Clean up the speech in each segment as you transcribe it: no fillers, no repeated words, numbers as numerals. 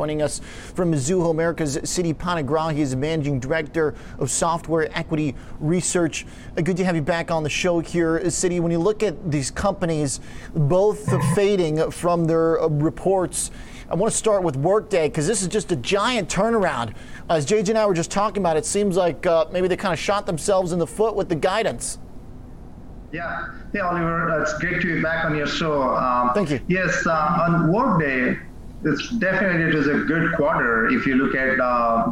Joining us from Mizuho America's Siti Panigrahi is Managing Director of Software Equity Research. Good to have you back on the show here, Siti. When you look at these companies, both fading from their reports, I want to start with Workday, because this is just a giant turnaround. As JJ and I were just talking about, it seems like maybe they kind of shot themselves in the foot with the guidance. Yeah, Oliver, it's great to be back on your show. Thank you. Yes, on Workday, it was a good quarter. If you look at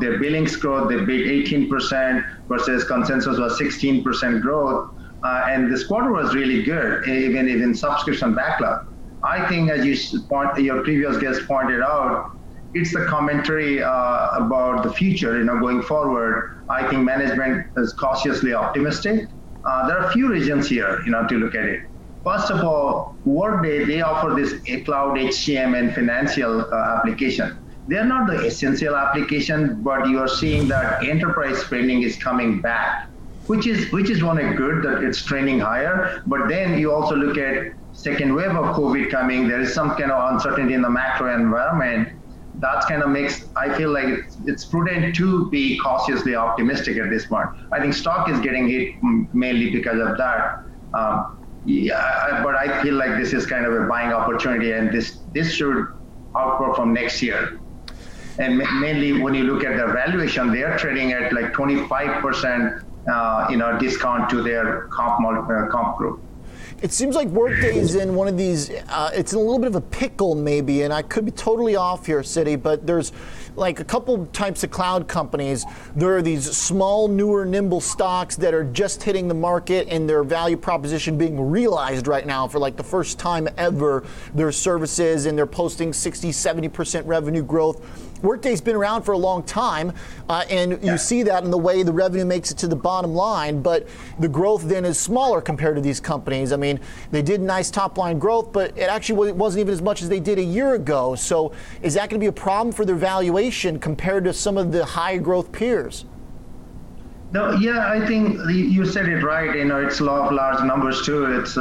their billings growth, they beat 18% versus consensus was 16% growth. And this quarter was really good, even subscription backlog. I think, as your previous guest pointed out, it's the commentary about the future, going forward. I think management is cautiously optimistic. There are a few reasons here, to look at it. First of all, Workday, they offer this cloud HCM and financial application. They're not the essential application, but you are seeing that enterprise spending is coming back, which is one good that it's trending higher. But then you also look at second wave of COVID coming. There is some kind of uncertainty in the macro environment. That kind of makes, I feel like it's prudent to be cautiously optimistic at this point. I think stock is getting hit mainly because of that. But I feel like this is kind of a buying opportunity, and this should outperform next year. And mainly when you look at the valuation, they are trading at like 25% discount to their comp group. It seems like Workday is in one of these, it's in a little bit of a pickle maybe, and I could be totally off here, Siti, but there's like a couple types of cloud companies. There are these small, newer, nimble stocks that are just hitting the market and their value proposition being realized right now for like the first time ever, their services, and they're posting 60, 70% revenue growth. Workday's been around for a long time, and you see that in the way the revenue makes it to the bottom line, but the growth then is smaller compared to these companies. I mean, they did nice top-line growth, but it actually wasn't even as much as they did a year ago. So is that going to be a problem for their valuation compared to some of the high-growth peers? No, yeah, I think you said it right. It's law of large numbers, too. It's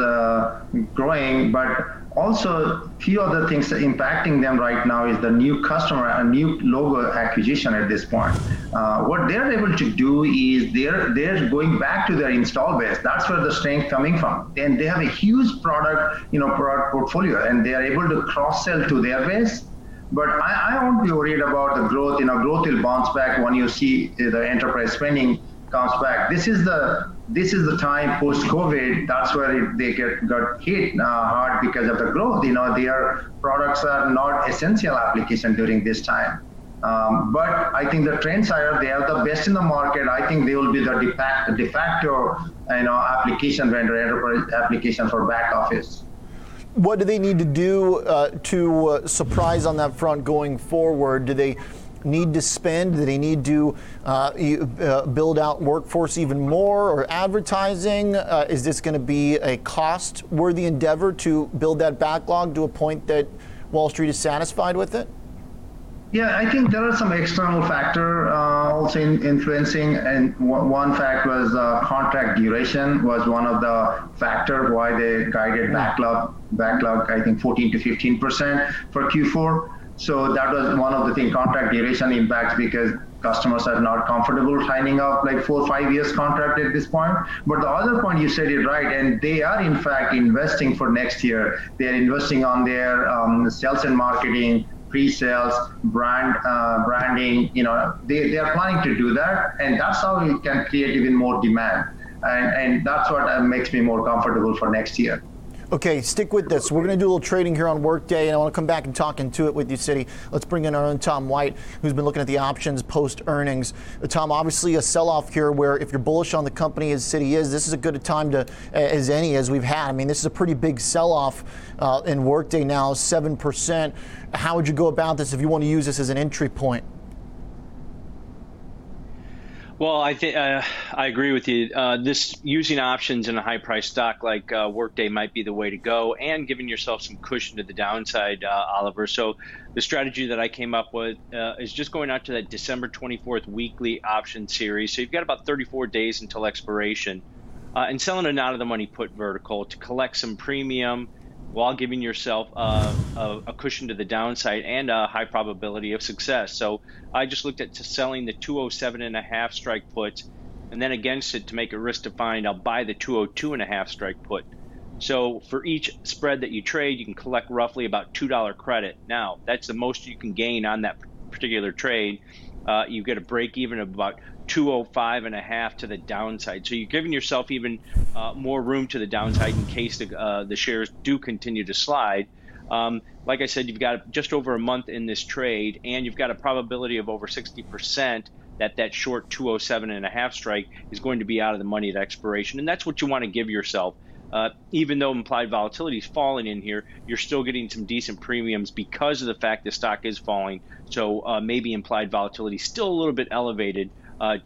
growing, but also, few other things impacting them right now is the new customer and new logo acquisition at this point. What they're able to do is they're going back to their install base. That's where the strength coming from. And they have a huge product portfolio, and they are able to cross-sell to their base. But I won't be worried about the growth. Growth will bounce back when you see the enterprise spending comes back. This is the time post-COVID. That's where they got hit hard because of the growth. Their products are not essential application during this time. But I think the trends are they are the best in the market. I think they will be the de facto application vendor, enterprise application for back office. What do they need to do to surprise on that front going forward? Do they need to spend? Do they need to build out workforce even more, or advertising? Is this going to be a cost-worthy endeavor to build that backlog to a point that Wall Street is satisfied with it? Yeah, I think there are some external factor also influencing, and one fact was contract duration was one of the factor why they guided backlog I think 14 to 15% for Q4. So that was one of the things, contract duration impacts, because customers are not comfortable signing up like 4 or 5 years contract at this point. But the other point, you said it right, and they are in fact investing for next year. They are investing on their sales and marketing, pre-sales, branding. They are planning to do that, and that's how we can create even more demand. And that's what makes me more comfortable for next year. Okay, stick with this. We're going to do a little trading here on Workday, and I want to come back and talk into it with you, Siti. Let's bring in our own Tom White, who's been looking at the options post-earnings. Tom, obviously a sell-off here where if you're bullish on the company as Siti is, this is a good time as we've had. I mean, this is a pretty big sell-off in Workday now, 7%. How would you go about this if you want to use this as an entry point? Well, I think I agree with you. This using options in a high-priced stock like Workday might be the way to go, and giving yourself some cushion to the downside, Oliver. So the strategy that I came up with is just going out to that December 24th weekly option series. So you've got about 34 days until expiration, and selling a out of the money put vertical to collect some premium while giving yourself a cushion to the downside and a high probability of success. So I just looked at selling the 207.5 strike put, and then against it to make a risk defined, I'll buy the 202.5 strike put. So for each spread that you trade, you can collect roughly about $2 credit. Now, that's the most you can gain on that particular trade. You get a break even of about 205.5 to the downside. So you're giving yourself even more room to the downside in case the shares do continue to slide. Like I said, you've got just over a month in this trade, and you've got a probability of over 60% that short 207.5 strike is going to be out of the money at expiration. And that's what you want to give yourself. Even though implied volatility is falling in here, you're still getting some decent premiums because of the fact the stock is falling. So maybe implied volatility is still a little bit elevated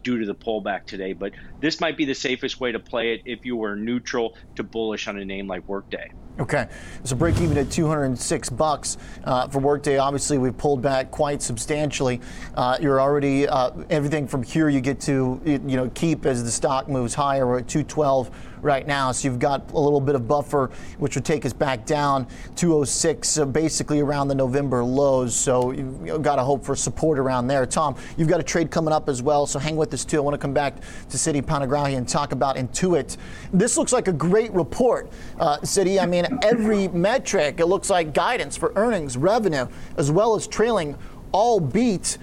due to the pullback today. But this might be the safest way to play it if you were neutral to bullish on a name like Workday. Okay, so break even at $206 for Workday. Obviously, we've pulled back quite substantially. You're already everything from here you get to keep as the stock moves higher. We're at 212 right now, so you've got a little bit of buffer, which would take us back down 206, basically around the November lows. So you've got to hope for support around there. Tom, you've got a trade coming up as well, so hang with us too. I want to come back to Siti Panigrahi and talk about Intuit. This looks like a great report, Siti. I mean, every metric, it looks like guidance for earnings, revenue, as well as trailing all beat.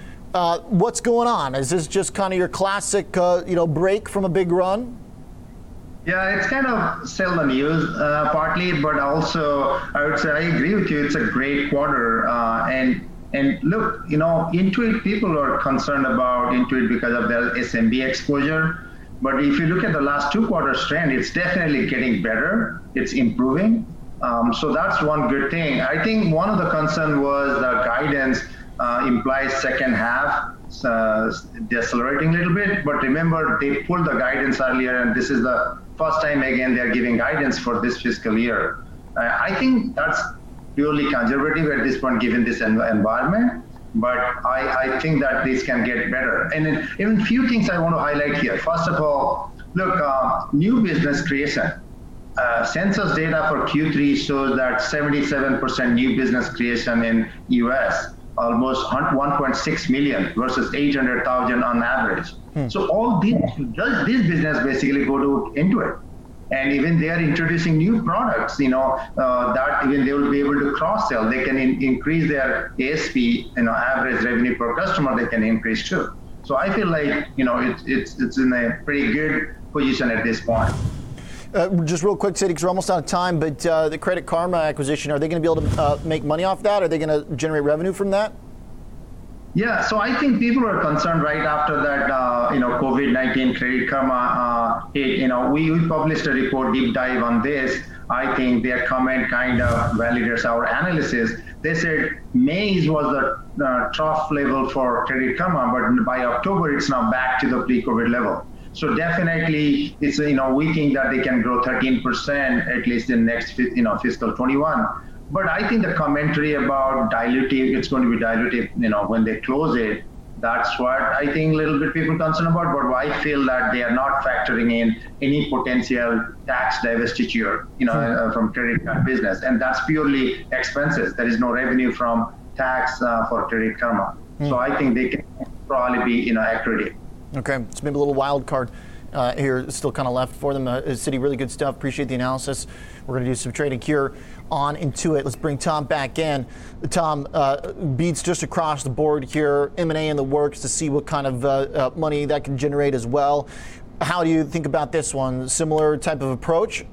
What's going on? Is this just kind of your classic, break from a big run? Yeah, it's kind of seldom used, partly, but also I would say I agree with you. It's a great quarter, and look, Intuit people are concerned about Intuit because of their SMB exposure. But if you look at the last two quarters trend, it's definitely getting better. It's improving. So that's one good thing. I think one of the concern was the guidance implies second half decelerating a little bit. But remember, they pulled the guidance earlier, and this is the first time again they're giving guidance for this fiscal year. I think that's purely conservative at this point, given this environment. But I think that this can get better. And then, even few things I want to highlight here. First of all, look, new business creation. Census data for Q3 shows that 77% new business creation in U.S., almost 1.6 million versus 800,000 on average. So all these business basically go to Intuit. And even they are introducing new products, that even they will be able to cross-sell. They can increase their ASP, average revenue per customer, they can increase too. So I feel like, it's in a pretty good position at this point. Just real quick, Siti, because we're almost out of time, but the Credit Karma acquisition, are they going to be able to make money off that? Are they going to generate revenue from that? Yeah, so I think people are concerned right after that, COVID-19 Credit Karma hit. We published a report deep dive on this. I think their comment kind of validates our analysis. They said May was the trough level for Credit Karma, but by October, it's now back to the pre-COVID level. So definitely, it's we think that they can grow 13% at least in next fiscal 21. But I think the commentary about dilutive, it's going to be dilutive, when they close it. That's what I think a little bit people concerned about, but I feel that they are not factoring in any potential tax divestiture, from credit card business. And that's purely expenses. There is no revenue from tax for Credit Karma. So I think they can probably be, accurate. Okay, so maybe a little wild card here still kind of left for them. Siti, really good stuff. Appreciate the analysis. We're going to do some trading here on Intuit. Let's bring Tom back in. Tom, beats just across the board here, M&A in the works to see what kind of money that can generate as well. How do you think about this one? Similar type of approach?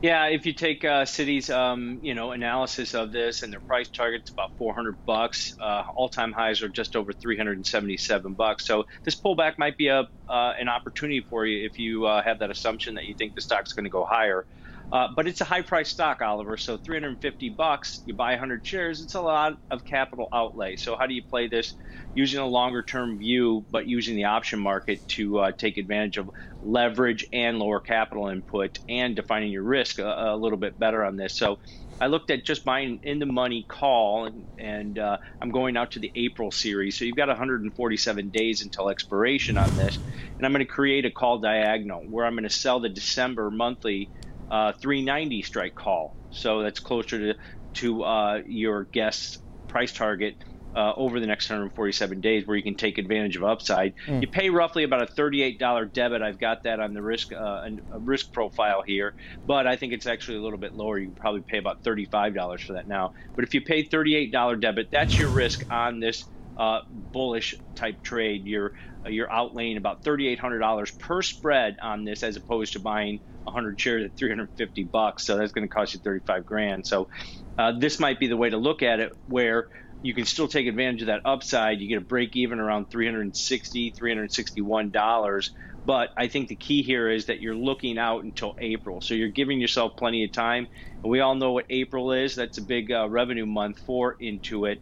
Yeah, if you take Citi's analysis of this and their price target's about $400, all-time highs are just over $377. So this pullback might be an opportunity for you if you have that assumption that you think the stock's going to go higher. But it's a high-priced stock, Oliver. So $350, you buy 100 shares. It's a lot of capital outlay. So how do you play this using a longer-term view, but using the option market to take advantage of leverage and lower capital input, and defining your risk a little bit better on this? So I looked at just buying in-the-money call, and I'm going out to the April series. So you've got 147 days until expiration on this, and I'm going to create a call diagonal where I'm going to sell the December monthly 390 strike call. So that's closer to your guest's price target over the next 147 days, where you can take advantage of upside. You pay roughly about a $38 debit. I've got that on the risk profile here, but I think it's actually a little bit lower. You can probably pay about $35 for that now. But if you pay $38 debit, that's your risk on this bullish type trade. You're outlaying about $3,800 per spread on this, as opposed to buying 100 shares at $350. So that's going to cost you $35,000. So this might be the way to look at it, where you can still take advantage of that upside. You get a break even around $360, $361. But I think the key here is that you're looking out until April. So you're giving yourself plenty of time. And we all know what April is. That's a big revenue month for Intuit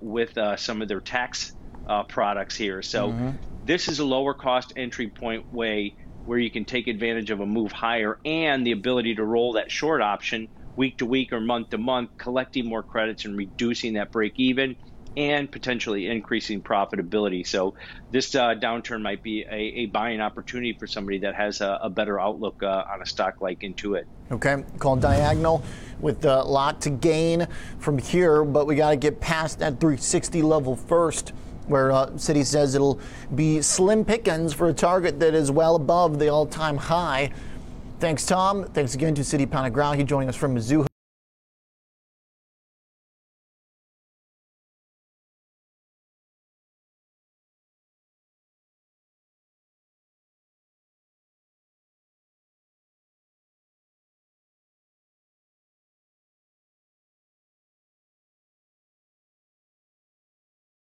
with some of their tax products here. So this is a lower cost entry point way where you can take advantage of a move higher and the ability to roll that short option week to week or month to month, collecting more credits and reducing that break even and potentially increasing profitability. So this downturn might be a buying opportunity for somebody that has a better outlook on a stock like Intuit. Okay, called diagonal with a lot to gain from here, but we got to get past that 360 level first, where Citi says it'll be slim pickings for a target that is well above the all-time high. Thanks, Tom. Thanks again to Siti Panigrahi joining us from Mizuho.